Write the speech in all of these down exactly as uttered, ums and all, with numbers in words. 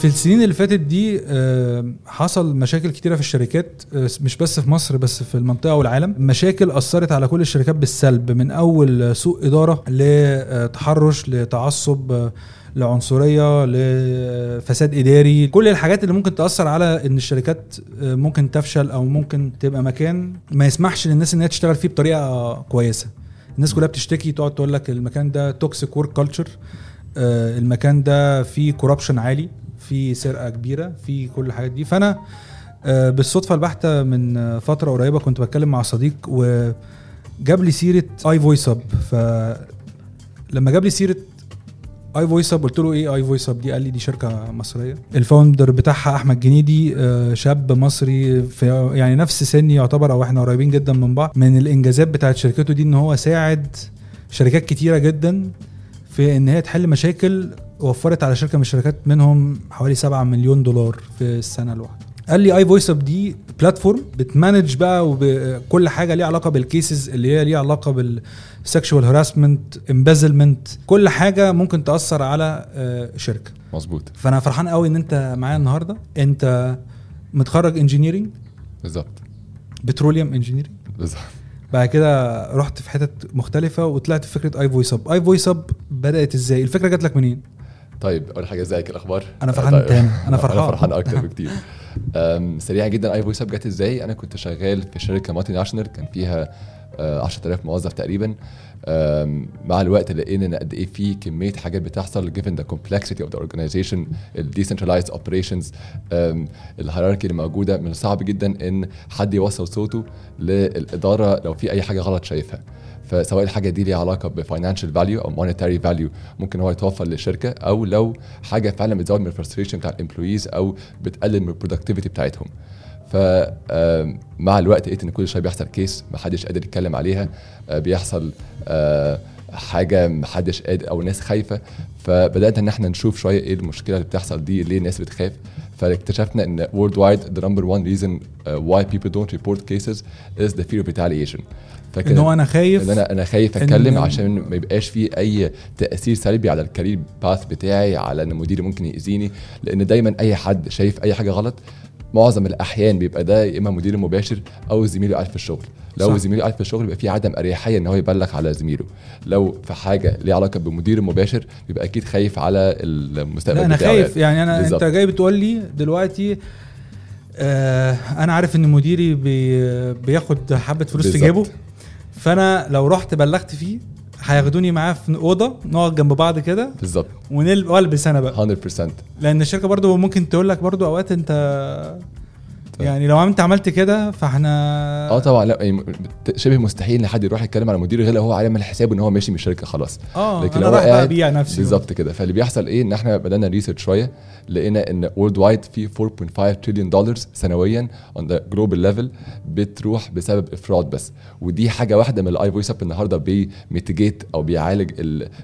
في السنين اللي فاتت دي حصل مشاكل كتيرة في الشركات, مش بس في مصر بس في المنطقة والعالم, مشاكل أثرت على كل الشركات بالسلب, من أول سوء إدارة لتحرش لتعصب لعنصرية لفساد إداري, كل الحاجات اللي ممكن تأثر على إن الشركات ممكن تفشل أو ممكن تبقى مكان ما يسمحش للناس إنها تشتغل فيه بطريقة كويسة. الناس كلها بتشتكي, تقعد تقول لك المكان ده توكسيك ورك كلتشر, المكان ده فيه كوربشن عالي, فيه سرقة كبيرة, فيه كل الحاجات دي. فأنا بالصدفة البحتة من فترة قريبة كنت بتكلم مع صديق وجاب لي سيرة iVoiceUp, فلما جاب لي سيرة iVoiceUp قلت له ايه iVoiceUp دي؟ قال لي دي شركة مصرية, الفاوندر بتاعها أحمد جنيدي, شاب مصري في يعني نفس سني يعتبر, او احنا قريبين جدا من بعض. من الانجازات بتاعت شركته دي ان هو ساعد شركات كتيرة جدا في ان هي تحل مشاكل, وفرت على شركة من الشركات منهم حوالي سبعة مليون دولار في السنة الواحدة. قال لي iVoiceUp دي بلاتفورم بتمانج بقى وكل حاجة ليها علاقة بالكيسز اللي هي ليها علاقة بالسكشوال هراسمنت, امبازلمنت, كل حاجة ممكن تأثر على شركة. مظبوط. فأنا فرحان قوي ان انت معايا النهاردة. انت متخرج انجينيرينج بالظبط, بتروليوم انجينيرينج بالظبط, بعد كده رحت في حتة مختلفة وطلعت في فكرة iVoiceUp. iVoiceUp بدأت ازاي؟ الفكرة جات لك منين؟ طيب اول حاجه ازيك الاخبار, انا فرحان تاني, انا فرحان انا فرحان اكتر بكتير. سريعا جدا iVoiceUp جت ازاي. انا كنت شغال في شركه مالتي ناشونال كان فيها عشرة آلاف موظف تقريبا. مع الوقت لقينا ان قد ايه في كميه حاجات بتحصل given the complexity of the organization, ال decentralized operations, الهيراركي اللي موجوده, من الصعب جدا ان حد يوصل صوته للاداره لو في اي حاجه غلط شايفها. فسواء الحاجه دي ليها علاقه بفاينانشال فاليو او مونيتاري فاليو ممكن هو يتوفر للشركه, او لو حاجه فعلا بتزود من الفرستريشن بتاع الامبلويز او بتقلل من البرودكتيفيتي بتاعتهم. فمع الوقت لقيت ان كل شويه بيحصل كيس محدش قادر يتكلم عليها, بيحصل حاجه محدش قادر او ناس خايفه. فبدات ان احنا نشوف شويه ايه المشكله اللي بتحصل دي, ليه الناس بتخاف. فاكتشفنا ان world wide the number one reason why people don't report cases is the fear of retaliation. فكان إنه أنا خايف إن أنا أنا خايف أتكلم إن... عشان ما يبقاش فيه أي تأثير سلبي على الكارير باث بتاعي, على إن مديري ممكن يأذيني, لأن دايما أي حد شايف أي حاجة غلط معظم الأحيان بيبقى ده إما مدير مباشر أو زميله قاعد في الشغل. لو زميله قاعد في الشغل بيبقى فيه عدم أريحية إن هو يبلغ على زميله. لو في حاجة ليه علاقة بمدير المباشر بيبقى أكيد خايف على المستقبل. لا أنا خايف يعني أنا بالزبط. أنت جاي بتقول لي دلوقتي آه أنا عارف إن مديري بي بياخد حبة فلوس في جيبه, فانا لو رحت بلغت فيه هياخدوني معاه في اوضه نقعد جنب بعض كده بالظبط ونلبس انا بقى مية بالمية, لان الشركه برضو ممكن تقول لك برضو اوقات انت يعني لو عملت عملت كده فاحنا اه طبعا لا شبه مستحيل ان حد يروح يتكلم على مدير غير هو عامل حسابه ان هو ماشي من الشركه خلاص, آه لكن هو قاعد بيبيع نفسه بالظبط كده. فاللي بيحصل ايه ان احنا بدانا ريسيرش شويه, لقينا ان وورلد وايد في أربعة فاصلة خمسة تريليون دولار سنويا on the global level بتروح بسبب افراد بس, ودي حاجه واحده من الاي فويس اب النهارده بيميتيجيت او بيعالج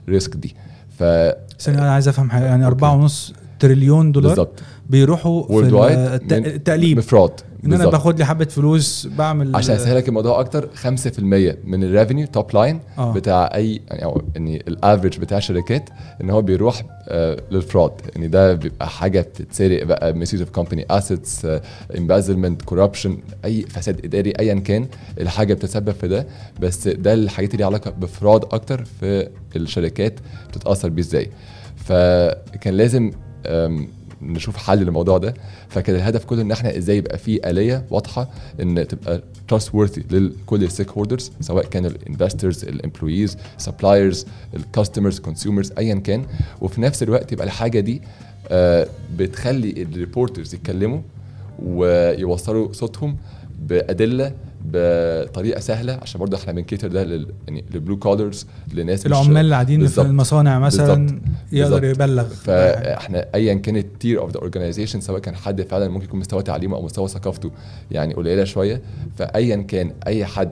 الريسك دي. ف انا عايز افهم حاجه يعني أربعة ونص تريليون دولار بالزبط. بيروحوا في التقليب مفراد ان انا باخد لي حبه فلوس بعمل عشان اسهلك الموضوع اكتر. خمسة بالمية من الريفينيو توب لاين بتاع اي يعني او يعني الافريج بتاع الشركات ان هو بيروح آه للفراد, يعني ده بيبقى حاجه بتتسرق بقى, مسيس اوف كومباني اسيتس, امبازلمنت, كوربشن, اي فساد اداري ايا كان الحاجه بتتسبب في ده. بس ده الحاجات اللي علاقه بفراد اكتر في الشركات بتتاثر بيه ازاي. فكان لازم نشوف حل للموضوع ده. فكان الهدف كله ان احنا ازاي يبقى فيه آلية واضحة ان تبقى trustworthy لكل الستيك هولدرز, سواء كانوا الانفسترز, الامبلويز, سبلايرز, الكاستمرز, كونسيومرز, ايا كان. وفي نفس الوقت يبقى الحاجة دي بتخلي الريبورترز يتكلموا ويوصلوا صوتهم بأدلة بطريقه سهله, عشان برضه احنا بنكتر ده لل... يعني للبلو كولرز, لناس العمال اللي قاعدين في المصانع مثلا يقدر يبلغ. فاحنا ايا كانت تير اوف ذا اورجانيزيشن, سواء كان حد فعلا ممكن يكون مستوى تعليمه او مستوى ثقافته يعني قليله شويه, فايا كان اي حد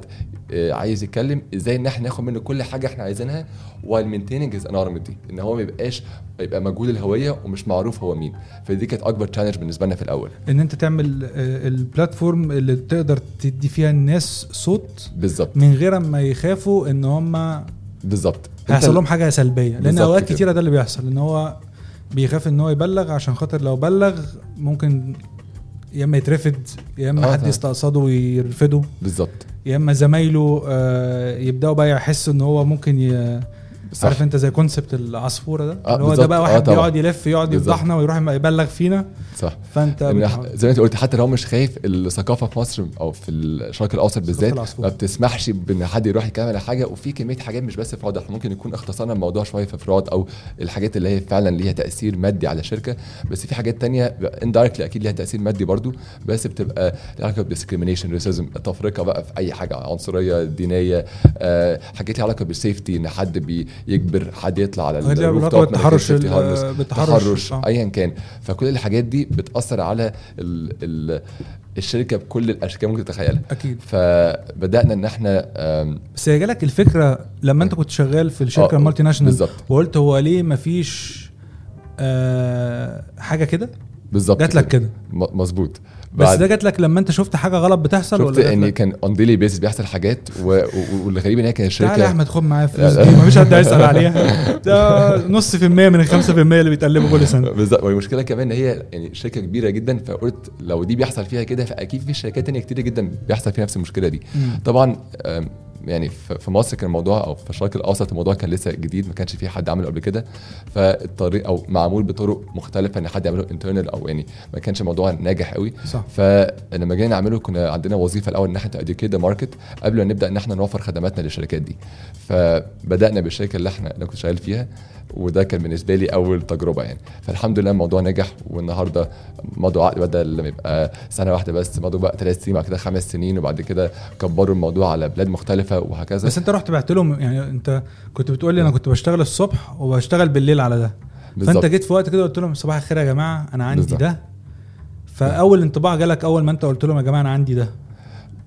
عايز يتكلم ازاي ان احنا ناخد منه كل حاجه احنا عايزينها, والمينتيننج از انارمتي ان هو ما يبقاش يبقى مجهول الهويه ومش معروف هو مين. فدي كانت اكبر تشالنج بالنسبه لنا في الاول, ان انت تعمل البلاتفورم اللي تقدر تدي فيها الناس صوت بالظبط من غير ما يخافوا ان هم بالظبط هيحصل لهم حاجه سلبيه, لان اوقات كتيره ده اللي بيحصل ان هو بيخاف ان هو يبلغ عشان خاطر لو بلغ ممكن يا اما يترفض يا اما حد يستقصده ويرفضه بالظبط, يا اما زمايله آه يبداوا بقى يحسوا ان هو ممكن ي... عارف انت زي كونسبت العصفوره ده آه اللي هو ده بقى واحد آه يقعد يلف يقعد يفضحنا ويروح يبلغ فينا صح. فانت زي ما انت قلت حتى لو مش خايف, الثقافه في مصر او في الشرق الاوسط بالذات ما بتسمحش بان حد يروح يتكلم على حاجه, وفي كميه حاجات مش بس فراد, احنا ممكن يكون اختصرنا الموضوع شويه في فراد او الحاجات اللي هي فعلا ليها تاثير مادي على شركه, بس في حاجات تانية اندايركتلي اكيد ليها تاثير مادي برضو, بس بتبقى علاقه بالديسكريميشن ريسيزم, تفرقه بقى في اي حاجه عنصريه دينيه, أه حاجات ليها علاقه بالسيفتي ان حد بي يجبر حد يطلع على الروف توب بالتحرش بالتحرش ايا كان, فكل الحاجات دي بتأثر على ال ال الشركه بكل الاشكال ممكن تتخيلها اكيد. فبدانا ان احنا بس جالك الفكره لما انت كنت شغال في الشركه المالتي ناشونال وقلت هو ليه مفيش آه حاجه كده بالظبط, جات لك كده مظبوط, بس ده جات لك لما انت شفت حاجه غلط بتحصل ولا شفت ان كان اون ديلي بيسز بيحصل حاجات والغريب ان هي كانت الشركه تعالى احمد خد معايا فلوس دي مفيش حد هيسال عليها, ده نص في المية من الخمسة في المية اللي بيتقلبوا كل سنه بالظبط. والمشكله كمان ان هي يعني شركه كبيره جدا, فقلت لو دي بيحصل فيها كده فاكيد في شركات تانية كتير جدا بيحصل فيها نفس المشكله دي. طبعا يعني في مصر كان الموضوع او في الشرق الاوسط الموضوع كان لسه جديد, ما كانش فيه حد عمله قبل كده, فالطريق او معمول بطرق مختلفه ان حد يعمله انترنال او يعني ما كانش الموضوع ناجح قوي صح. فلما جينا نعمله كنا عندنا وظيفه الاول ان احنا نديكيت ذا ماركت قبل ما نبدا ان احنا نوفر خدماتنا للشركات دي, فبدانا بالشركه اللي احنا اللي كنت شغال فيها, وده كان بالنسبه لي اول تجربه يعني, فالحمد لله الموضوع نجح, والنهارده مضوا عقد بدل ما يبقى سنه واحده بس مضوا بقى ثلاث سنين بعد كده خمس سنين وبعد كده كبروا الموضوع على بلاد مختلفه وهكذا. بس انت رحت بعت لهم يعني, انت كنت بتقول لي انا كنت بشتغل الصبح وبشتغل بالليل على ده, فانت جيت في وقت كده قلت لهم صباح الخير يا جماعه انا عندي بالزبط. ده فاول انطباع جالك اول ما انت قلت لهم يا جماعه انا عندي ده؟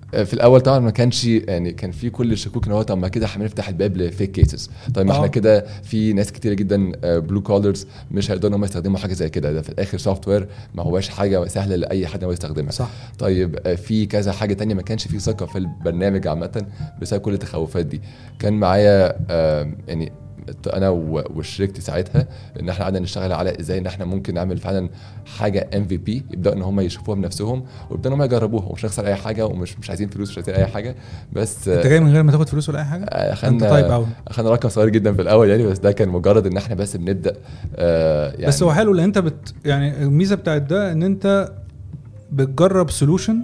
في الاول طبعا ما كانش يعني كان في كل الشكوك ان هو طب ما كده هنفتح الباب لفيك كيسز, طيب ما احنا كده في ناس كتير جدا بلو كولرز مش هيقدروا هم يستخدموا حاجه زي كده, ده في الاخر سوفت وير ما هواش حاجه سهله لاي حد هو يستخدمها صح. طيب في كذا حاجه تانية ما كانش في ثقه في البرنامج عامه بسبب كل التخوفات دي. كان معايا يعني انا وشركتي ساعتها ان احنا قعدنا نشتغل على ازاي ان احنا ممكن نعمل فعلا حاجه ام في بي يبداوا ان هم يشوفوها بنفسهم ويبداوا ان هم يجربوها, ومش هنخسر اي حاجه ومش مش عايزين فلوس مش عايزين اي حاجه, بس انت جاي من غير ما تاخد فلوس ولا اي حاجه. انت طيب قوي, اخدنا رقم صغير جدا في الاول يعني, بس ده كان مجرد ان احنا بس بنبدا آه يعني. بس هو حلو لان انت بت يعني الميزه بتاعت ده ان انت بتجرب سولوشن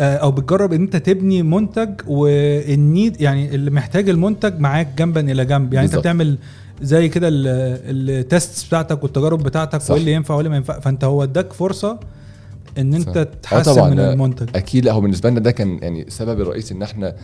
او بتجرب ان انت تبني منتج والنيد يعني اللي محتاج المنتج معاك جنبا الى جنب يعني بالزبط. انت بتعمل زي كده التستس بتاعتك والتجارب بتاعتك وايه اللي ينفع وايه ما ينفع, فانت هو اداك فرصه ان انت تحسن من المنتج اكيد. اهو بالنسبه لنا ده كان يعني السبب الرئيسي ان احنا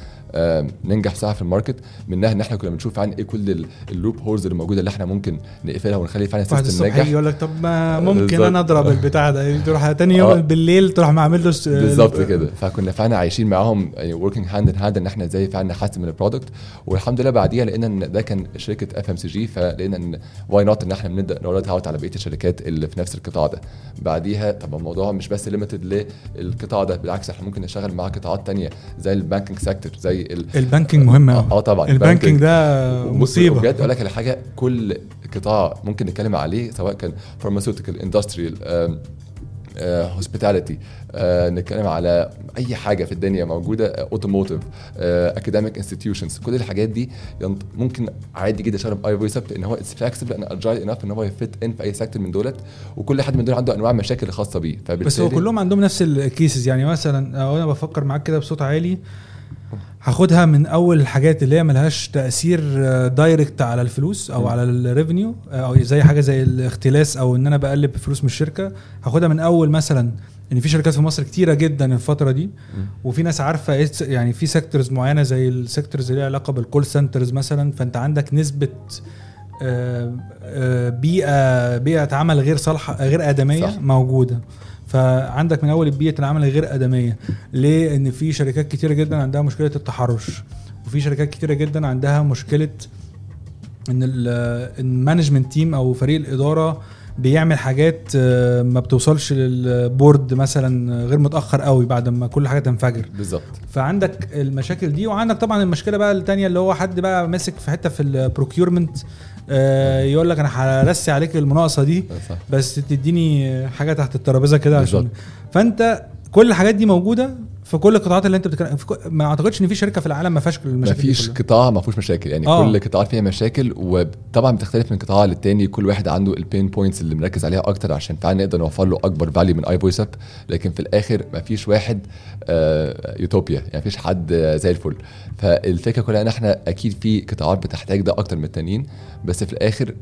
ننجح ساعه في الماركت, منها ان احنا كنا بنشوف عن ايه كل اللوب هولز اللي موجوده اللي احنا ممكن نقفلها ونخلي فعلا سيستم ناجح. يقول لك طب ما ممكن انا اضرب البتاع ده تروح تاني يوم بالليل تروح معمل له بالظبط كده, فكنا فعلا عايشين معاهم وركينج هاند ان هاند ان احنا ازاي فعلا نحسن من البرودكت. والحمد لله بعديها لقينا ان ده كان شركه اف ام سي جي, فلقينا ان واي نوت ان احنا بنبدا نورد هاوت على بقيه الشركات اللي في نفس القطاع ده. بعديها طب الموضوع مش بس ليميتد للقطاع ده, بالعكس احنا ممكن نشتغل مع قطاعات تانية زي البانكينج سيكتور, زي البانكينج مهمه اه طبعا البانكينج ده مصيبه بجد. اقول لك على حاجه, كل قطاع ممكن نتكلم عليه سواء كان فارماسيوتيكال اندستريال هوسبيتاليتي آه، نتكلم على اي حاجه في الدنيا موجوده, اوتوموتيف اكاديميك انستتيوشنز, كل الحاجات دي ممكن عادي جدا اشتغل باي فويس اب لان هو اتس فلكسبل انا اجايل انف ان هو يفيت ان في اي سيكتور من دولت, وكل حد من دول عنده انواع مشاكل خاصه بيه. بس هو كلهم عندهم نفس الكيسز يعني, مثلا انا بفكر معاك كده بصوت عالي هاخدها من اول الحاجات اللي هي ملهاش تاثير دايركت على الفلوس او على الريفينيو او زي حاجه زي الاختلاس او ان انا بقلب فلوس من الشركه, هاخدها من اول مثلا ان في شركات في مصر كتيره جدا الفتره دي, وفي ناس عارفه يعني في سيكتورز معينه زي السيكتورز اللي ليها علاقه بالكول سنترز مثلا, فانت عندك نسبه بيئه بيئه عمل غير صالحه غير آدمية صح. موجوده, فعندك من اول بيئه العمل غير ادميه ليه, ان في شركات كتيره جدا عندها مشكله التحرش, وفي شركات كتيره جدا عندها مشكله ان المانجمنت تيم او فريق الاداره بيعمل حاجات ما بتوصلش للبورد مثلا غير متاخر قوي بعد ما كل حاجه تنفجر بالظبط. فعندك المشاكل دي, وعندك طبعا المشكله بقى الثانيه اللي هو حد بقى ماسك في حته في البروكيورمنت يقول لك انا هرسي عليك المناقصه دي بس تديني حاجه تحت الترابيزه كده عشان. فانت كل الحاجات دي موجوده في كل القطاعات اللي انت بتتكلم. ما اعتقدش ان في شركه في العالم ما فيهاش المشاكل، ما فيش قطاع ما فيهوش مشاكل يعني. أوه. كل قطاع فيها مشاكل، وطبعا بتختلف من قطاع للتاني، كل واحد عنده البين بوينتس اللي مركز عليها اكتر عشان فعلا نقدر نوفر له اكبر فاليو من iVoiceUp. لكن في الاخر ما فيش واحد آه يوتوبيا يعني، ما فيش حد آه زي الفل. فالفكره كلها ان احنا اكيد في قطاعات بتحتاج ده اكتر من التانيين، بس في الاخر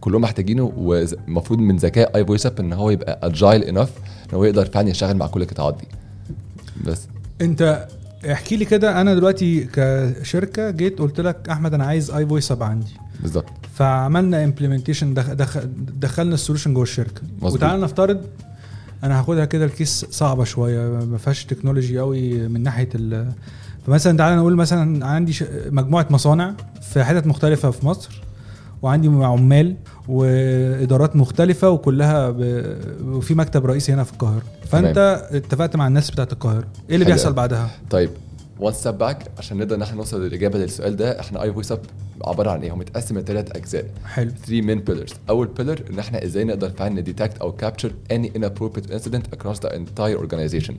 كلهم محتاجينه. ومفروض من ذكاء iVoiceUp ان هو يبقى اجايل انف ان هو يقدر فعلا يشتغل مع كل القطاعات دي. بس انت احكي لي كده، انا دلوقتي كشركه جيت قلت لك احمد انا عايز iVoiceUp عندي بالظبط، فعملنا امبلمنتيشن، دخل دخلنا السوليوشن جوه الشركه. وتعال نفترض انا هاخدها كده، الكيس صعبه شويه ما فيهاش تكنولوجي قوي من ناحيه ال... فمثلا تعال نقول مثلا عندي مجموعه مصانع في حتت مختلفه في مصر، وعندي عمال وادارات مختلفه وكلها ب... وفي مكتب رئيسي هنا في القاهره. فانت تمام. اتفقت مع الناس بتاعه القاهره، ايه اللي بيحصل بعدها؟ طيب واتساب باك عشان نقدر نحن نوصل للاجابه للسؤال ده. احنا iVoiceUp عباره عن ايه؟ هو متقسم لثلاث اجزاء، حلو، ثلاثة مين بيلرز. اول بيلر ان احنا ازاي نقدر فعلا ديتكت او كابتشر اني inappropriate incident across the entire organization،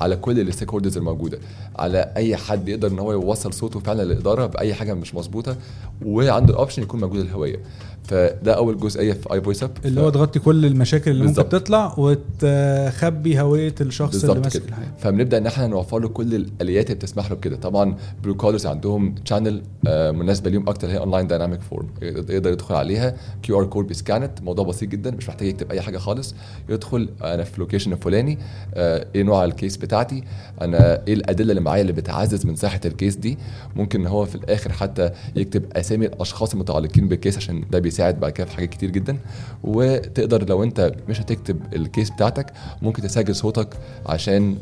على كل الستيك هولدرز الموجوده، على اي حد يقدر ان هو يوصل صوته فعلا للاداره باي حاجه مش مظبوطه، وعنده الاوبشن يكون موجود الهويه. فده اول جزئيه في iVoiceUp اللي هو تغطي كل المشاكل اللي بالزبط. ممكن تطلع وتخبي هويه الشخص اللي ماسك الحاجه. فبنبدا ان احنا نوفر له كل الاليات اللي بتسمح له بكده. طبعا بلو كولرز عندهم شانل آه مناسبه ليهم اكتر، هي اونلاين دايناميك فورم يقدر يدخل عليها، كيو ار كود بيسكانت، موضوع بسيط جدا مش محتاج يكتب اي حاجه خالص. يدخل انا في لوكيشن الفلاني، آه ايه نوع الكيس بتاعتي، انا ايه الادله اللي معايا اللي بتعزز من صحه الكيس دي. ممكن ان هو في الاخر حتى يكتب اسامي الاشخاص المتعلقين بالكيس عشان ده بيساعد بعد كده في حاجات كتير جدا. وتقدر لو انت مش هتكتب الكيس بتاعتك ممكن تسجل صوتك عشان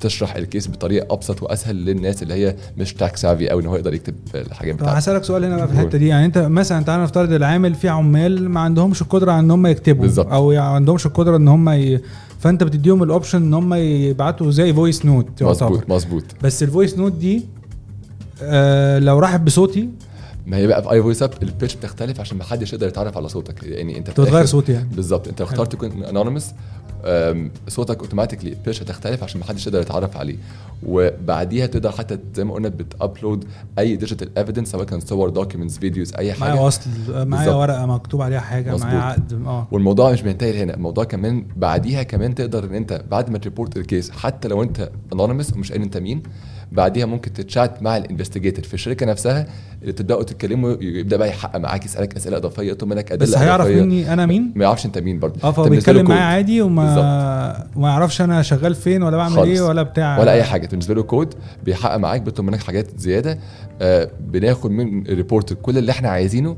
تشرح الكيس بطريقه ابسط واسهل للناس اللي هي مش تاك سافي او ان هو يقدر يكتب الحاجات بتاعته. هسالك سؤال هنا بقى في الحته دي، يعني انت مثلا تعالى نفترض العامل في عمال ما عندهمش القدره ان هم يكتبوا بالزبط. او ما عندهمش القدره ان هم ي... فانت بتديهم الاوبشن ان هم يبعتوا زي فويس نوت. مظبوط مظبوط. بس الفويس نوت دي آه لو راحت بصوتي، ما هي بقى في iVoiceUp البيتش بتختلف عشان ما حدش يقدر يتعرف على صوتك. يعني انت بتغير صوتي يعني بالظبط، انت اخترت تكون انونيمس، صوتك اوتوماتيكلي البيتش هتختلف عشان ما حدش يقدر يتعرف عليه. وبعديها تقدر حتى زي ما قلنا بتابلود اي ديجيتال ايفيدنس، سواء كان صور، دوكيومنتس، فيديوز، اي حاجه معايا، وصل معايا ورقه مكتوب عليها حاجه، معايا عقد. اه والموضوع مش بينتهي هنا، الموضوع كمان بعديها كمان تقدر ان انت بعد ما تريبورت الكيس حتى لو انت انونيمس ومش قايل انت مين، بعديها ممكن تتشات مع الانفستيجيتور في الشركه نفسها اللي تبداوا تتكلموا، يبدا بقى يحقق معاك، يسالك اسئله اضافيه، يطلب منك ادله. بس هيعرف مني انا مين؟ ما يعرفش انت مين برضه. اه بيتكلم معايا عادي وما بالزبط. ما يعرفش انا شغال فين ولا بعمل ايه ولا بتاع ولا اي حاجه. بالنسبه له كود بيحقق معاك، بيطلب منك حاجات زياده. آه بناخد من الريبورت كل اللي احنا عايزينه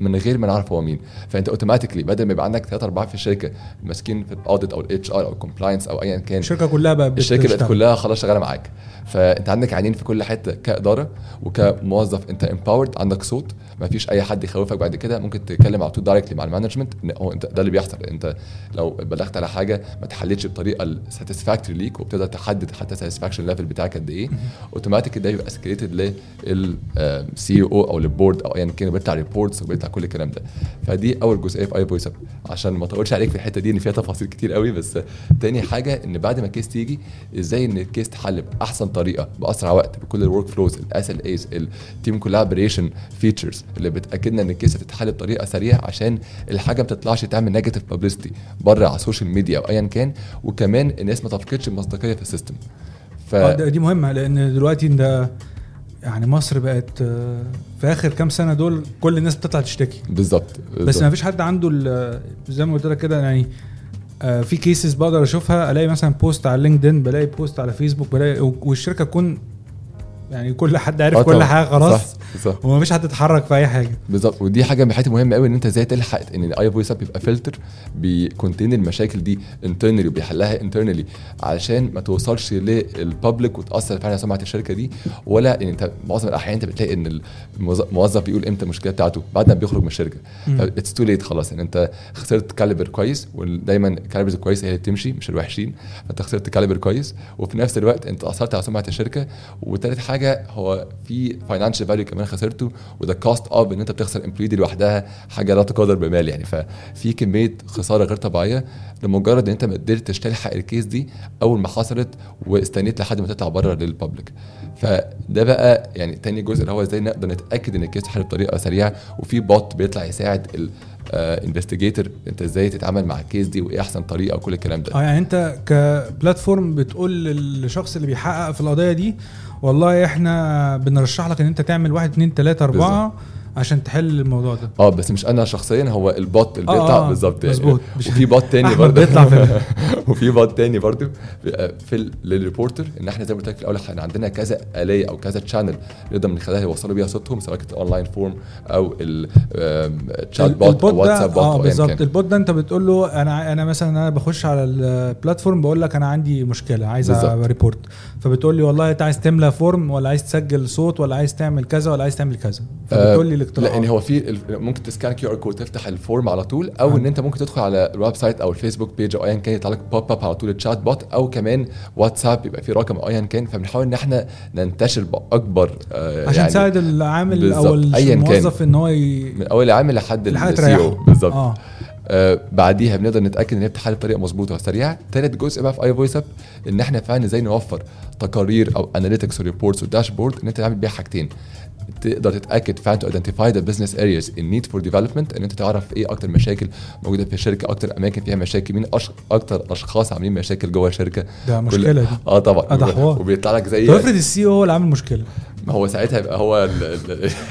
من غير ما نعرف هو مين. فانت اوتوماتيكلي بدل ما يبقى عندك ثلاثة أربعة في الشركه ماسكين في الاوديت او الاتش ار او الكومبلاينس او ايا كان، الشركه كلها بقى الشركه بقت كلها خلاص شغاله معاك. فانت عندك عينين في كل حته كاداره وكموظف، انت امباورد، عندك صوت، ما فيش اي حد يخوفك. بعد كده ممكن تتكلم على طول دايركتلي مع المانجمنت. هو انت ده اللي بيحصل، انت لو بلغت على حاجه ما تحلتش بطريقه ساتسفاكتوري ليك، وبتقدر تحدد حتى ساتسفاكشن ليفل بتاعك قد ايه، اوتوماتيك ده يبقى اسكليتد للسي او او للبورد او ايا كان، بتاع ريبورتس وبتاع كل الكلام ده. فدي اول جزئيه في iVoiceUp عشان ما اطولش عليك في الحته دي ان فيها تفاصيل كتير قوي. بس تاني حاجه ان بعد ما الكيس تيجي ازاي ان الكيس تحل باحسن طريقه باسرع وقت بكل الورك فلوز، الاس ال ايز، التيم كولابوريشن فيتشرز اللي بتاكدنا ان الكيس هتتحل بطريقه سريعه عشان الحاجه ما تطلعش تعمل نيجاتيف بابليستي بره على السوشيال ميديا او ايا كان، وكمان الناس ما تفقدش المصداقيه في السيستم. ف دي مهمه لان دلوقتي ده يعني مصر بقت في اخر كام سنه دول كل الناس بتطلع تشتكي بالظبط، بس ما فيش حد عنده زي ما قلت لك كده. يعني في كيسز بقدر اشوفها، الاقي مثلا بوست على لينكدين، بلاقي بوست على فيسبوك، بلاقي والشركه تكون يعني كل حد عارف كل حاجه خلاص وما فيش حد يتحرك في اي حاجه بالظبط. ودي حاجه من حياتي مهمه قوي ان انت ازاي تلحق ان iVoiceUp يبقى فلتر بيكونتين المشاكل دي انترنالي وبيحلها انترنالي علشان ما توصلش للبابليك وتاثر فعلا سمعه الشركه دي. ولا ان انت معظم الاحيان انت بتلاقي ان الموظف بيقول امتى المشكله بتاعته بعد ما بيخرج من الشركه، اتس تو ليت خلاص، ان انت خسرت كاليبر كويس. ودايما الكاليبرز الكويسه هي اللي بتمشي مش الوحشين، فانت خسرت كاليبر كويس وفي نفس الوقت انت اثرت على سمعه الشركه. وثالث حاجه هو في فاينانشال فاليو كمان خسرته، وذا كاست اب ان انت بتخسر امبلويدي لوحدها حاجه لا تقدر بمال يعني. ففي كميه خساره غير طبيعيه لمجرد ان انت ما قدرتش تلحق الكيس دي اول ما حصلت واستنيت لحد ما تطلع بره للبابليك. فده بقى يعني تاني جزء اللي هو ازاي نقدر نتاكد ان الكيس اتحل بطريقه سريعه، وفي بوت بيطلع يساعد ال انفستيجيتور uh, انت ازاي تتعامل مع الكيس دي وايه احسن طريقه وكل الكلام ده. اه يعني انت كبلاتفورم بتقول للشخص اللي بيحقق في القضيه دي والله احنا بنرشح لك ان انت تعمل واحد اتنين تلاتة اربعة عشان تحل الموضوع ده. اه بس مش انا شخصيا، هو البوت اللي بيطلع آه آه بالظبط يعني. وفي بوت تاني برده وفي بوت تاني برده في للريبورتر، ان احنا زي ما قلت لك الاول احنا عندنا كذا آلية او كذا شانل نقدر من خلالها يوصلوا بيها صوتهم، سواء كانت الاونلاين فورم او الشات بوت او واتساب بوت. اه بالظبط البوت ده انت بتقول له انا انا مثلا انا بخش على البلاتفورم بقول لك انا عندي مشكله عايز ريبورت، فبتقول لي والله انت عايز تملى فورم ولا عايز تسجل صوت ولا عايز تعمل كذا ولا عايز تعمل كذا، فبتقول لي لا يعني هو في ممكن تسكان كيو ار كود تفتح الفورم على طول، او آه. ان انت ممكن تدخل على الويب سايت او الفيسبوك بيج او ايا كان يطلع لك بوب اب على طول الشات بوت، او كمان واتساب يبقى في رقم او ايا كان. فبنحاول ان احنا ننتشر باكبر آه عشان تساعد يعني العامل او الموظف ان هو ي... من اول عامل لحد السي او بالظبط. آه. آه بعديها بنقدر نتاكد ان هي بتحل بطريقه مظبوطه وسريعه. ثالث جزء بقى في اي فويس اب ان احنا فعلا ازاي نوفر تقارير او اناليتكس وريبورتس وداشبورد ان انت تعمل بيها حاجتين، تقدر تتاكد فعلا تو ايدنتيفاي ذا بزنس ارياز ان نيد فور ديفلوبمنت، ان انت تعرف ايه اكتر مشاكل موجوده في الشركه، اكتر اماكن فيها مشاكل، مين أش... اكتر اشخاص عاملين مشاكل جوه الشركه. ده مشكله كل... دي. اه طبعا. وبيطلع لك زي تفرض السي او اللي عامل مشكله، ما هو ساعتها يبقى هو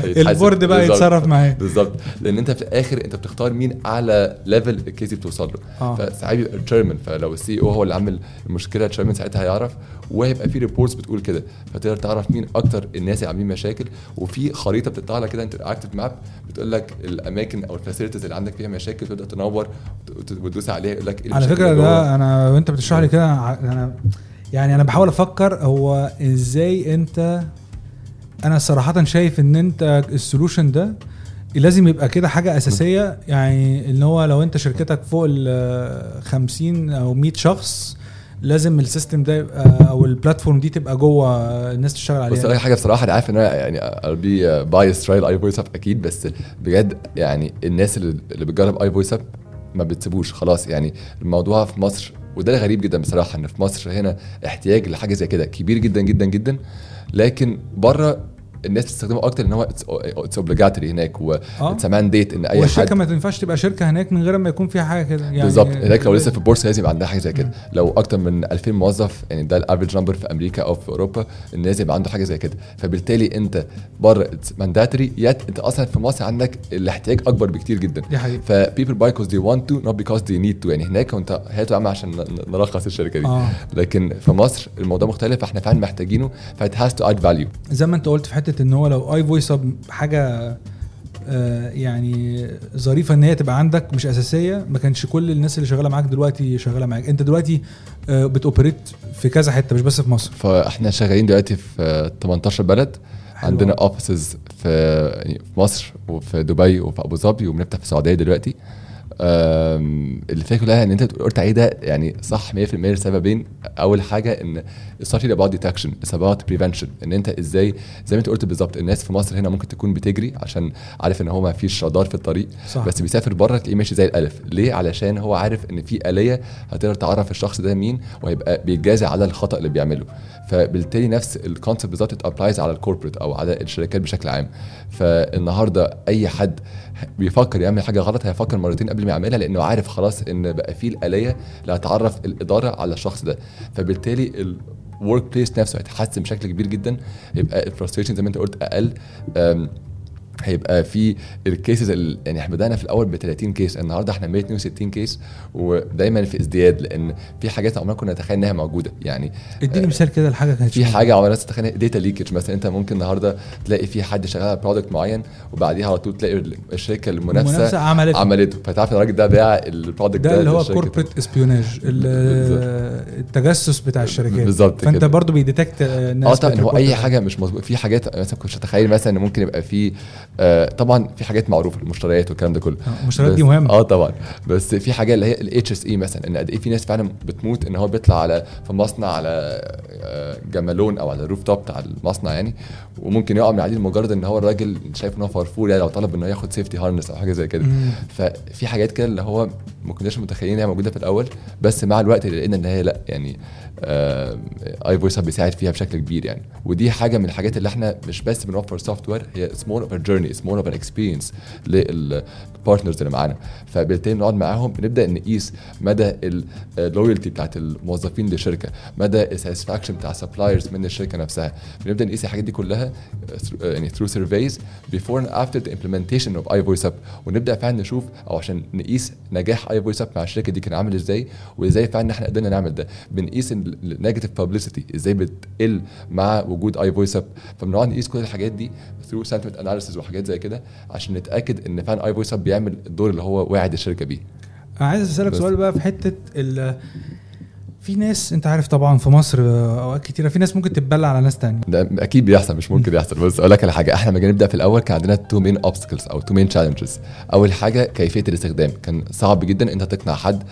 البورد بقى يتصرف معاه بالظبط، لان انت في الاخر انت بتختار مين اعلى ليفل الكيس بتوصل له. آه. فساعات يبقى التشيرمان، فلو السي او هو اللي عامل المشكله التشيرمان ساعتها هيعرف، وهيبقى في ريبورتس بتقول كده، فتقدر تعرف مين اكتر الناس اللي عاملين مشاكل. وفي خريطه بتطلع لك كده انتراكتيف ماب بتقول لك الاماكن او الفاسيلتيز اللي عندك فيها مشاكل، تبدا تنور وتدوس عليها يقول لك ايه. على فكره ده انا وانت بتشرح لي كده انا يعني انا بحاول افكر هو ازاي انت، انا صراحه شايف ان انت السولوشن ده لازم يبقى كده حاجه اساسيه، يعني ان هو لو انت شركتك فوق ال خمسين او مية شخص لازم السيستم ده يبقى او البلاتفورم دي تبقى جوه الناس تشتغل عليها. بس اي حاجه بصراحه انا عارف ان انا يعني البي بايس ترايل اي فويس اب اكيد، بس بجد يعني الناس اللي بتجرب اي فويس اب ما بتسيبوش خلاص يعني الموضوع في مصر، وده غريب جدا بصراحه ان في مصر هنا احتياج لحاجه زي كده كبير جدا جدا جدا، لكن بره الناس بتستخدمه اكتر ان هو اتس اوبليجاتوري هناك واتسمان ديت ان اي حد الشركه ما تنفعش تبقى شركه هناك من غير ما يكون فيها حاجه كده يعني بالظبط. هناك لو لسه في البورصه لازم يبقى عندها حاجه زي كده، لو اكتر من ألفين موظف يعني ده الافريج نمبر في امريكا او في اوروبا، الناس يبقى عنده حاجه زي كده. فبالتالي انت بره مانداتوري، يا انت اصلا في مصر عندك الاحتياج اكبر بكتير جدا. فبيبل باي كوز دي وانت تو نوت بيكوز دي نيد تو، يعني هناك وانت هاتوا عم عشان نرخص الشركه دي. آه. لكن في مصر الموضوع مختلف، احنا فعلا محتاجينه، فهتحاس تو اد فاليو زي ما انت قلت في ان هو لو اي فويس اب حاجه آه يعني ظريفه ان هي تبقى عندك مش اساسيه، ما كانش كل الناس اللي شغاله معاك دلوقتي شغاله معاك. انت دلوقتي آه بتوبريت في كذا حته مش بس في مصر، فاحنا شغالين دلوقتي في آه تمنتاشر بلد. حلو. عندنا اوفيسز في يعني في مصر وفي دبي وفي ابو ظبي، وبنفتح في السعوديه دلوقتي. اللي فيها كلها ان انت قلت عليه ده يعني صح مية بالمية لسببين. اول حاجه ان السوشيال اباوت ديتكشن سبات بريفنشن، ان انت ازاي زي ما انت قلت بالظبط الناس في مصر هنا ممكن تكون بتجري عشان عارف ان هو ما فيش رادار في الطريق. صح. بس بيسافر بره تلاقيه ماشي زي الالف، ليه؟ علشان هو عارف ان في آلية هتقدر تعرف الشخص ده مين وهيبقى بيجازي على الخطا اللي بيعمله. فبالتالي نفس الكونسبت بالظبط اتابلايز على الكوربريت او على الشركات بشكل عام. فالنهارده اي حد بيفكر يعمل حاجه غلط هيفكر مرتين قبل ما يعملها، لانه عارف خلاص ان بقى فيه الآلية اللي هتعرف الاداره على الشخص ده. فبالتالي ال work place نفسه هيتحسن بشكل كبير جدا، يبقى frustration زي ما انت قلت اقل. هيبقى في الكيسز اللي يعني احنا بدانا في الاول ب تلاتين كيس، النهارده احنا مية اتنين وستين كيس، ودايما في ازدياد لان في حاجات عمرنا كنا نتخيل انها موجوده. يعني اديني آه مثال كده لحاجه كانت في حاجه عمرنا نتخيلها، داتا ليكج مثلا. انت ممكن النهارده تلاقي في حد شغال على برودكت معين وبعديها على طول تلاقي الشركه المنافسه عملته عملته فتعرف ان الراجل ده باع البرودكت ده, ده اللي هو كوربريت اسبيوناج، التجسس بتاع الشركات. فانت برضو بيديتكت ان هو اي حاجه مش مظبوط. في حاجات مثلا كنت اتخيل مثلا ان ممكن يبقى في آه طبعا في حاجات معروفه المشتريات والكلام ده كله, المشتريات دي مهمه اه طبعا, بس في حاجات اللي هي الاتش اس اي مثلا, ان قد ايه في ناس فعلا بتموت ان هو بيطلع على في مصنع على جمالون او على الروف توب بتاع المصنع يعني, وممكن يقع من عليه مجرد ان هو الراجل شايف ان هو فرفور يعني, لو طلب انه ياخد سيفتي هارنس او حاجه زي كده. ففي حاجات كده اللي هو ما كناش متخيلين هي موجوده في الاول, بس مع الوقت لقينا ان هي لا يعني اي فويس اب بيساعد فيها بشكل كبير يعني. ودي حاجه من الحاجات اللي احنا مش بس بنوفر سوفت وير, هي سمول اوف جيرني, سمول اوف اكسبيرينس للبارتنرز اللي معانا. فبالتالي نقعد معاهم بنبدا نقيس مدى اللويالتي بتاعت الموظفين للشركه, مدى الساتسفاكشن بتاع السبلايرز من الشركه نفسها, بنبدا نقيس الحاجات دي كلها يعني ثرو سيرفيز بيفور اند افتر ذا امبلمنتيشن اوف اي فويس اب, ونبدا فعلا نشوف او عشان نقيس نجاح اي فويس اب مع الشركه دي كان عامل ازاي, وازاي فعلا احنا قدرنا نعمل ده. بنقيس النيجاتيف بابليستي ازاي بتقل مع وجود اي فويس اب, فبنقعد نقيس كل الحاجات دي ثرو سنتمنت اناليسيس وحاجات زي كده عشان نتاكد ان فعلا اي فويس اب بيعمل الدور اللي هو واعد الشركه بيه. عايز اسالك سؤال بقى في حته ال في ناس, انت عارف طبعا في مصر اوقات كتيره في ناس ممكن تتبلع على ناس تانية, ده اكيد بيحصل مش ممكن يحصل, بس اقول لك على حاجه. احنا لما جينا نبدا في الاول كان عندنا تو مين اوبستكلز او تو مين تشالنجز. اول حاجه كيفيه الاستخدام, كان صعب جدا انت تقنع حد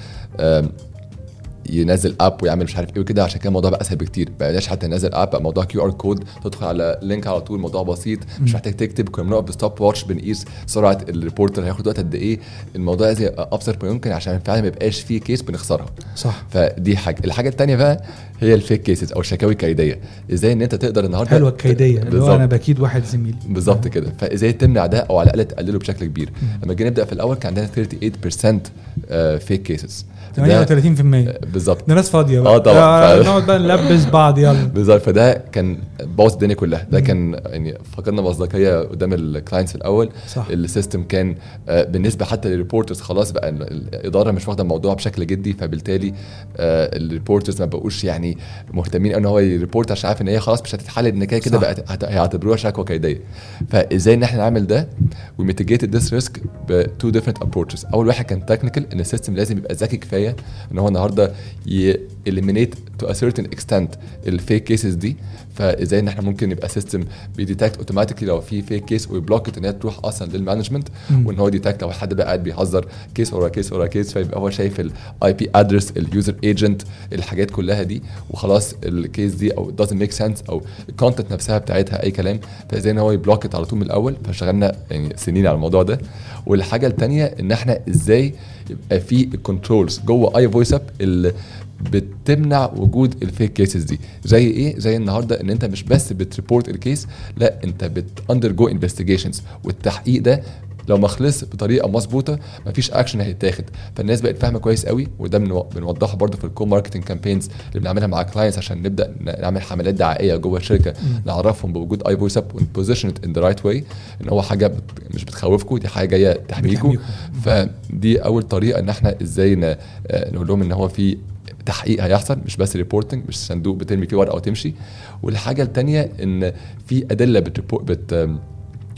ينزل اب ويعمل مش عارف ايه وكده, عشان كده الموضوع بقى اسهل بكتير. بلاش حتى ننزل اب, بقى موضوع كيو ار كود, تدخل على لينك على طول, موضوع بسيط مش محتاج تكتب. كنا بنقف بستوب واتش بنقيس سرعه الريبورتر هياخد وقت قد ايه, الموضوع زي ابسط ما يمكن عشان فعلا ما يبقاش فيه كيس بنخسرها صح. فدي حاجه. الحاجه الثانيه بقى هي الفيك كيسز او الشكاوي الكيديه, ازاي ان انت تقدر النهارده حلوه الكيديه اللي هو انا باكيد واحد زميلي بالظبط كده, فازاي تمنع ده او على الاقل تقلله بشكل كبير. لما جينا نبدا في الاول كان عندنا ثمانية وثلاثين بالمية فيك كيسز, ثمانية وثلاثين بالمية بالظبط, ناس فاضيه بقى اه طبعا, نقعد بقى نلبس بعض يلا بالظبط. فده كان باظ الدنيا كلها, ده كان يعني فقدنا مصداقيه قدام الكلاينتس الاول. السيستم كان بالنسبه حتى للريبورترز خلاص بقى الاداره مش واخده الموضوع بشكل جدي, فبالتالي الريبورترز ما بقوش يعني مهتمين ان هو يريبورت, عشان عارف ان هي خلاص مش هتتحل, ان كده كده بقت هيعتبروها شكوى كيديه. فازاي ان احنا نعمل ده وميتيجيت ذس ريسك بتو ديفرنت ابروتشز. اول واحد كان تكنيكال, ان السيستم لازم يبقى ذكي كفايه ان هو النهارده يeliminate to a certain extent الفيك كيسز دي. فازاي ان احنا ممكن يبقى سيستم بيديتكت اوتوماتيكلي لو في فيك كيس ويبلوك ان هي تروح اصلا للمانجمنت, وان هو ديتكت لو حد بقى قاعد بيهزر كيس ورا كيس ورا كيس, فيبقى هو شايف الاي بي ادرس اليوزر ايجنت الحاجات كلها دي, وخلاص الكيس دي او doesn't make sense او الكونتنت نفسها بتاعتها اي كلام, فازاي ان هو يبلوك على طول من الاول. فشغلنا يعني سنين على الموضوع ده. والحاجه الثانيه ان احنا ازاي يبقى في كنترولز جوه اي فويس اب اللي بتمنع وجود الفيك كيسز دي. زي ايه؟ زي النهارده ان انت مش بس بتريبورت الكيس, لا انت بتاندرجو انفستيجيشنز, والتحقيق ده لو ما خلص بطريقه مظبوطه مفيش اكشن هيتاخد. فالناس بقت فاهمه كويس قوي, وده بنوضحه برضو في الكو ماركتنج كامبينز اللي بنعملها مع كلاينتس عشان نبدا نعمل حملات دعائيه جوه الشركه, نعرفهم بوجود اي فويس اب وبوزيشنت ان ذا رايت واي, ان هو حاجه مش بتخوفكم, دي حاجه جايه تحميكم. فدي اول طريقه ان احنا ازاي نقول لهم ان هو في تحقيق هيحصل, مش بس ريبورتنج, مش صندوق بترمي فيه ورقه وتمشي. والحاجه الثانيه ان في ادله بت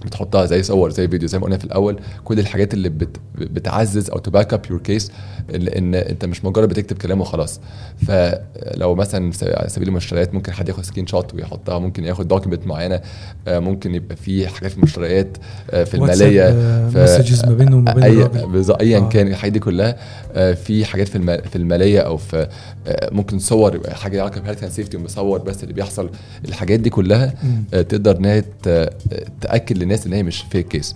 بتحطها زي صور زي فيديو زي ما قلنا في الاول, كل الحاجات اللي بت بتعزز او تباك اب يور كيس, لان انت مش مجرد بتكتب كلام وخلاص. فلو مثلا على سبيل المشتريات ممكن حد ياخد سكرين شوت ويحطها, ممكن ياخد دوكيمنت معينه, ممكن يبقى فيه حاجات في المشتريات في الماليه في مسجز ما بينه وما بين الراجل ايا كان الحاجات دي كلها, في حاجات في في الماليه او في ممكن صور حاجه علاقه بهيلث اند سيفتي ومصور بس اللي بيحصل, الحاجات دي كلها تقدر انها تاكد الناس ان هي مش فيك كيس.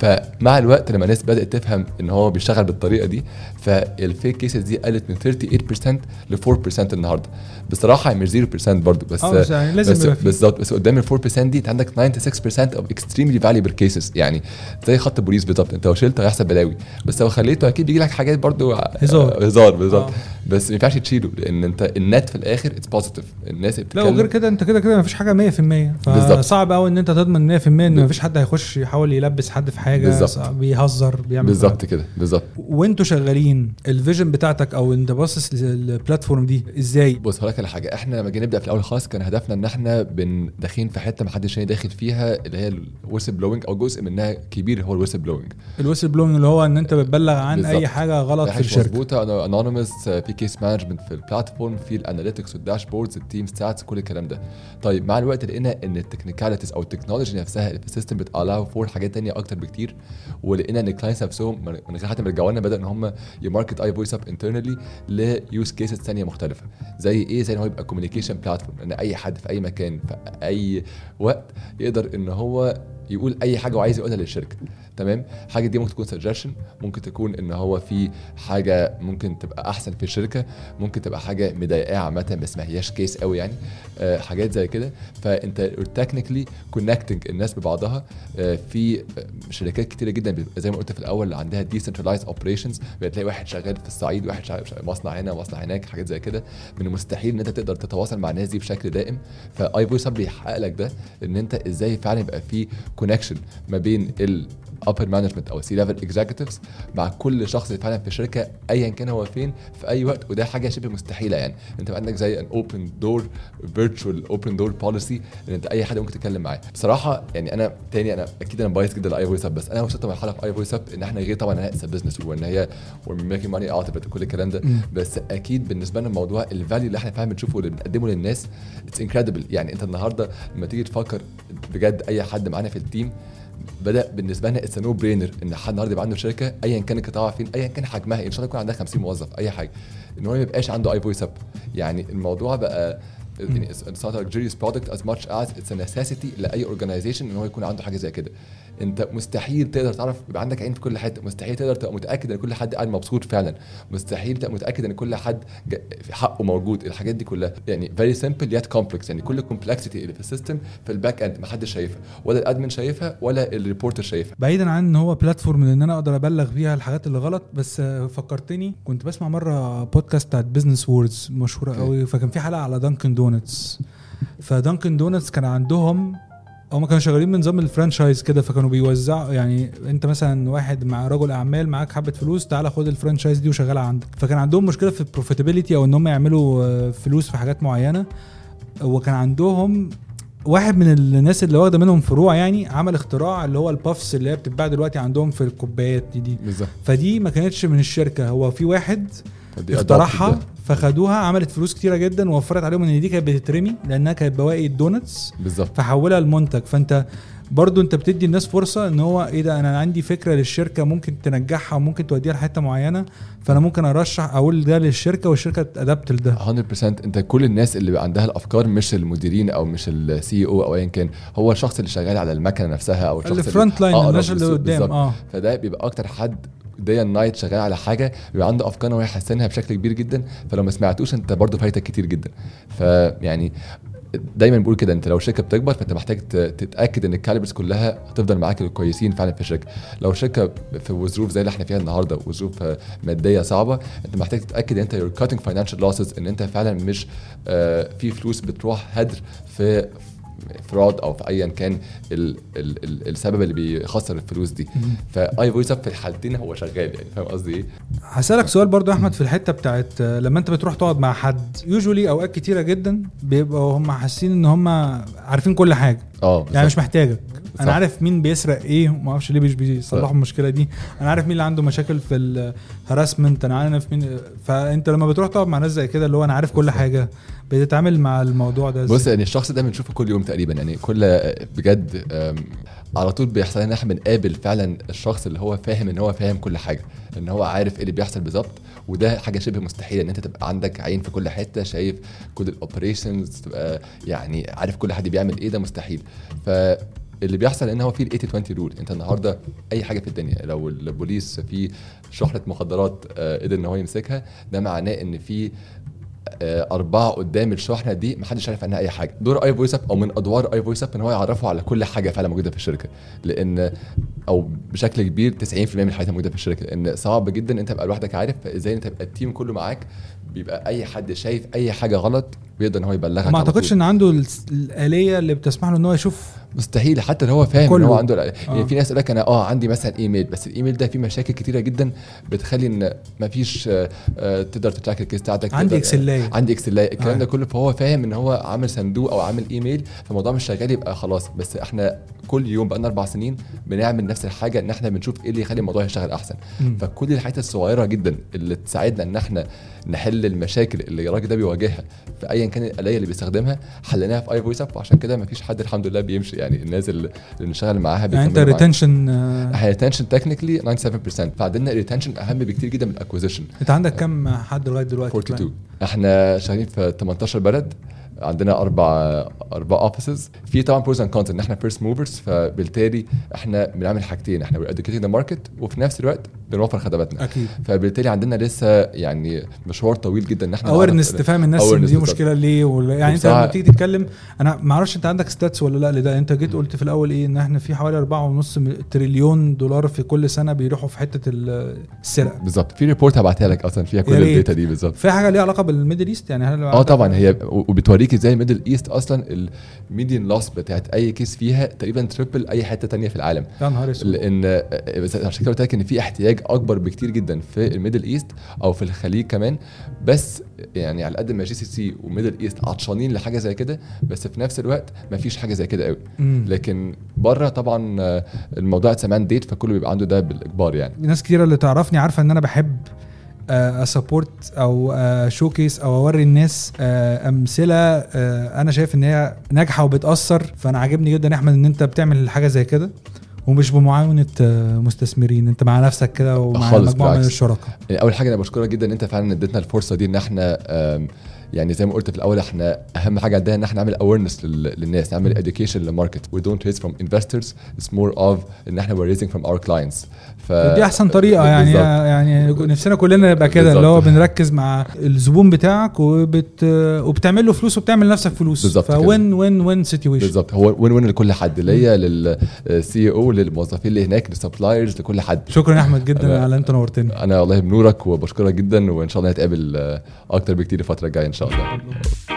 فمع الوقت لما الناس بدات تفهم ان هو بيشتغل بالطريقه دي, فالفيك كيسز دي قلت من ثلاثة وثلاثين بالمية ل أربعة بالمية النهارده. بصراحه مش صفر بالمية برضو, بس بالظبط, بس قدام ال أربعة بالمية دي انت عندك تسعة وتسعين بالمية of extremely valuable cases, يعني زي خط بوليس بالظبط, انت لو شلته هيحصل بلاوي, بس لو خليته اكيد بيجي لك حاجات برضو هزار بالظبط, بس ما ينفعش تشيله لان انت النت في الاخر اتس بوزيتيف. الناس بتتكلم لا غير كده, انت كده كده ما فيش حاجه مية بالمية, فصعب قوي ان انت تضمن مية بالمية ان ما فيش حد هيخش يحاول يلبس حد في حاجه بيهزر بيعمل بالظبط كده بالظبط. وانتوا شغالين الفيجن بتاعتك او انت باصص للبلاتفورم دي ازاي؟ بص هقول لك على حاجه. احنا لما جينا نبدا في الاول خالص كان هدفنا ان احنا بندخين في حته ما حدش تاني داخل فيها, اللي هي الويسل بلوينج او جزء منها كبير هو الويسل بلوينج. الويسل بلوينج اللي هو ان انت بتبلغ عن بالزبط. اي حاجه غلط في الشركه, انونيمس في كيس مانجمنت في البلاتفورم في الاناليتكس والداشبوردز التيم ستاتس كل الكلام ده. طيب مع الوقت لقينا ان التكنيكاليتيز او التكنولوجي نفسها في السيستم ممكن بتقلعهم فور حاجات تانية اكتر بكتير. ولقينا ان الكلاينتس نفسهم من غير حتى ما يرجعوا لنا بدأ ان هم يماركت اي فويس اب انترنالي ليوز كيسز تانية مختلفه. زي ايه؟ زي ان هو يبقى كوميونيكيشن بلاتفورم، ان اي حد في اي مكان في اي وقت يقدر ان هو يقول اي حاجه وعايز يقولها للشركه. تمام. حاجه دي ممكن تكون سجشن، ممكن تكون ان هو في حاجه ممكن تبقى احسن في الشركه، ممكن تبقى حاجه مضايقاه عامه بس ما هياش كيس قوي يعني، آه حاجات زي كده. فانت تكنيكلي كونكتنج الناس ببعضها. آه في شركات كتيره جدا زي ما قلت في الاول عندها ديسنترلايز اوبريشنز، بتلاقي واحد شغال في الصعيد، واحد شغال مصنع هنا ومصنع هناك، حاجات زي كده. من المستحيل ان انت تقدر تتواصل مع الناس دي بشكل دائم، فاي فويس اب بيحقق لك ده، ان انت ازاي فعلا يبقى في كونكشن ما بين ال upper management أو سي level executives مع كل شخص فعلا في الشركة أيا كان هو فين في أي وقت. وده حاجة شبه مستحيلة يعني. أنت عندك زي an open door virtual open door policy إن أنت أي حد ممكن تتكلم معاه. بصراحة يعني أنا تاني أنا أكيد أنا بايس جدا لأي voice up، بس أنا وصلت مرحلة في أي voice up إن إحنا غير طبعا أنا it's a business وإن هي we're making money out of it وكل الكلام ده، بس أكيد بالنسبة لنا الموضوع ال value اللي إحنا فعلا بنشوفه واللي بنقدمه للناس it's incredible يعني. أنت النهاردة لما تيجي تفكر بجد أي حد معانا في التيم بدأ بالنسبة لنا it's a no brainer ان حد النهارده يبقى عنده شركة ايا كان قطاعها فين، ايا كان حجمها، ان شاء الله يكون عندها خمسين موظف، اي حاجة، ان هو ما يبقاش عنده اي فويس اب. يعني الموضوع بقى يعني it's not a luxurious product as much as it's a necessity لأي organization ان هو يكون عنده حاجة زي كده. انت مستحيل تقدر تعرف يبقى عندك عين في كل حته، مستحيل تقدر تبقى متاكد ان كل حد قاعد مبسوط فعلا، مستحيل تبقى متاكد ان كل حد حقه موجود. الحاجات دي كلها يعني very simple yet complex، يعني كل complexity اللي في السيستم في الباك اند محدش شايفها، ولا الادمن شايفها ولا الريبورتر شايفها، بعيدا عن ان هو بلاتفورم ان انا اقدر ابلغ بيها الحاجات اللي غلط. بس فكرتني كنت بسمع مره بودكاست بتاعت بزنس ووردز مشهوره قوي، فكان في حلقه على دانكن دونتس. فدانكن دونتس كان عندهم او ما كانوا شغالين من نظام الفرانشايز كده، فكانوا بيوزعوا يعني انت مثلا واحد مع رجل اعمال معاك حبه فلوس، تعال خد الفرانشايز دي وشغلها عندك. فكان عندهم مشكله في البروفيتابيلتي او ان هم يعملوا فلوس في حاجات معينه، وكان عندهم واحد من الناس اللي واخده منهم فروع يعني عمل اختراع اللي هو البافس اللي هي بتتباع دلوقتي عندهم في الكوبايات دي, دي. فدي ما كانتش من الشركه، هو في واحد اخترعها فخدوها، عملت فلوس كتيرة جدا ووفرت عليهم ان دي كانت بتترمي لانها كانت بواقي الدونتس فحولها لمنتج. فانت برضو انت بتدي الناس فرصة ان هو ايه ده، انا عندي فكرة للشركة ممكن تنجحها وممكن توديها لحتة معينة، فانا ممكن ارشح اقول ده للشركة والشركة تأدبت لده مية بالمية. انت كل الناس اللي عندها الافكار مش المديرين او مش السي او او ايا كان، هو الشخص اللي شغال على المكنة نفسها او الشخص الفرونت لاين اللي, اللي, اللي قدام. اه فده بيبقى اكتر حد داي النايت شغال على حاجه بيبقى عنده افكار وهو يحسنها بشكل كبير جدا. فلو ما سمعتوش انت برضو فايتك كتير جدا. فيعني دايما بقول كده، انت لو شركه بتكبر فانت محتاج تتاكد ان الكاليبرز كلها هتفضل معاك الكويسين فعلا في الشركه. لو شركه في وظروف زي اللي احنا فيها النهارده وظروف ماديه صعبه، انت محتاج تتاكد ان انت يور كاتنج فاينانشال لوسز، ان انت فعلا مش في فلوس بتروح هدر في فراد او في ايا كان ال ال ال السبب اللي بيخسر الفلوس دي. فاي فويس اب في الحالتين هو شغال يعني. فاهم قصدي ايه؟ هسالك سؤال برضو يا احمد في الحته بتاعت لما انت بتروح تقعد مع حد، يوجولي اوقات كتيره جدا بيبقوا هم حاسين ان هم عارفين كل حاجه، اه يعني مش محتاجك. انا عارف مين بيسرق ايه وما اعرفش ليه مش بيصلحوا المشكله دي، انا عارف مين اللي عنده مشاكل في الهراسمنت، انا عارف مين. فانت لما بتروح تقعد مع ناس زي كده اللي هو انا عارف كل حاجه، بتتعامل مع الموضوع ده؟ بص يعني الشخص ده بنشوفه كل يوم تقريبا يعني، كل بجد على طول بيحصل ان احنا بنقابل فعلا الشخص اللي هو فاهم ان هو فاهم كل حاجه، ان هو عارف ايه اللي بيحصل بالظبط. وده حاجه شبه مستحيله ان انت تبقى عندك عين في كل حته، شايف كل الاوبريشنز، تبقى يعني عارف كل حد بيعمل ايه، ده مستحيل. ف اللي بيحصل ان هو في الثمانين عشرين رول. انت النهارده اي حاجه في الدنيا لو البوليس في شحنه مخدرات قدر ان هو يمسكها، ده معناه ان في اربعه قدام الشحنه دي محدش عارف عنها اي حاجه. دور اي فويس اب او من ادوار اي فويس اب ان هو يعرفه على كل حاجه فعلا موجوده في الشركه، لان او بشكل كبير تسعين بالمية من الحاجات موجوده في الشركه، لان صعب جدا انت تبقى لوحدك عارف. فازاي انت تبقى التيم كله معاك، بيبقى اي حد شايف اي حاجه غلط بيقدر ان هو يبلغك. ما اعتقدش ان عنده الاليه اللي بتسمح له ان هو يشوف، مستحيل حتى لو هو فاهم ان هو عنده الاليه. آه. يعني في ناس قالك انا اه عندي مثلا ايميل، بس الايميل ده فيه مشاكل كتيره جدا بتخلي ان مفيش آه تقدر تتراك الكيس بتاعتك، عندي اكسلاي عندي اكسلاي الكلام آه. ده كله. فهو فاهم ان هو عامل صندوق او عامل ايميل، فالموضوع مش شغال، يبقى خلاص. بس احنا كل يوم بقالنا اربع سنين بنعمل نفس الحاجه، ان احنا بنشوف ايه اللي يخلي الموضوع يشتغل احسن. م. فكل الحاجات الصغيره جدا اللي تساعدنا ان احنا نحل المشاكل اللي الراجل ده بيواجهها في ايا كان الاليه اللي بيستخدمها، حليناها في اي فويس اب. وعشان كده مفيش حد الحمد لله بيمشي، يعني الناس اللي بنشتغل معاها بيكملوا. انت ريتنشن احنا ريتنشن تكنيكلي سبعة وتسعين بالمية، فعندنا ريتنشن اهم بكتير جدا من الاكوزيشن. انت عندك كم حد لغايه دلوقتي؟ اتنين واربعين. احنا شغالين في تمنتاشر بلد، عندنا اربع اربع اوفيسز. في طبعا بروز اند كونز ان احنا فيرست موفرز، فبالتالي احنا بنعمل حاجتين، احنا بنادوكيت ذا ماركت وفي نفس الوقت بنوفر خدماتنا أكيد. فبالتالي عندنا لسه يعني مشوار طويل جدا ان احنا اورنس تفهم الناس ان دي مشكله ليه ولا يعني ببساعة. انت لما تيجي تتكلم، انا ما اعرفش انت عندك ستاتس ولا لا لده، انت جيت قلت في الاول ايه ان احنا في حوالي اربعة ونص تريليون دولار في كل سنه بيروحوا في حته السرقه. بالظبط، في ريبورت هبعتها لك اصلا فيها كل الداتا دي بالظبط. في حاجه ليها علاقه بالميدل ايست يعني؟ اه طبعا، هي وبتوري ازاي الميدل ايست اصلا الميديان لوس بتاعت اي كيس فيها تقريبا تريبل اي حته تانية في العالم. لان عشان كده قلت لك ان في احتياج اكبر بكتير جدا في الميدل ايست او في الخليج كمان. بس يعني على قد ما جي سي سي وميدل ايست عطشانين لحاجه زي كده، بس في نفس الوقت ما فيش حاجه زي كده قوي. لكن بره طبعا الموضوع اتسمان ديت، فكله بيبقى عنده ده بالاجبار. يعني ناس كتيره اللي تعرفني عارفه ان انا بحب اسابورت او شوكيس او اوري الناس امثله انا شايف ان هي ناجحه وبتاثر. فانا عاجبني جدا احمد ان انت بتعمل حاجه زي كده ومش بمعاونه مستثمرين، انت مع نفسك كده ومع مجموعه من الشركاء. اول حاجه انا بشكرك جدا ان انت فعلا اديتنا الفرصه دي، ان احنا يعني زي ما قلت في الاول احنا اهم حاجه عندنا ان احنا نعمل awareness للناس، نعمل education للماركت. we don't raise from investors, it's more of ان احنا we're raising from our clients. ف... دي احسن طريقه يعني بالزبط. يعني نفسنا كلنا نبقى كده، اللي هو بنركز مع الزبون بتاعك وبت... وبتعمل له فلوس وبتعمل لنفسك فلوس. فوين وين وين سيتويشن بالظبط، هو وين وين لكل حد، ليا للسي او للموظفين اللي هناك للسبلايرز لكل حد. شكرا احمد جدا على انت نورتني. انا والله بنورك وبشكرك جدا، وان شاء الله نتقابل اكتر بكتير الفتره الجايه ان شاء الله.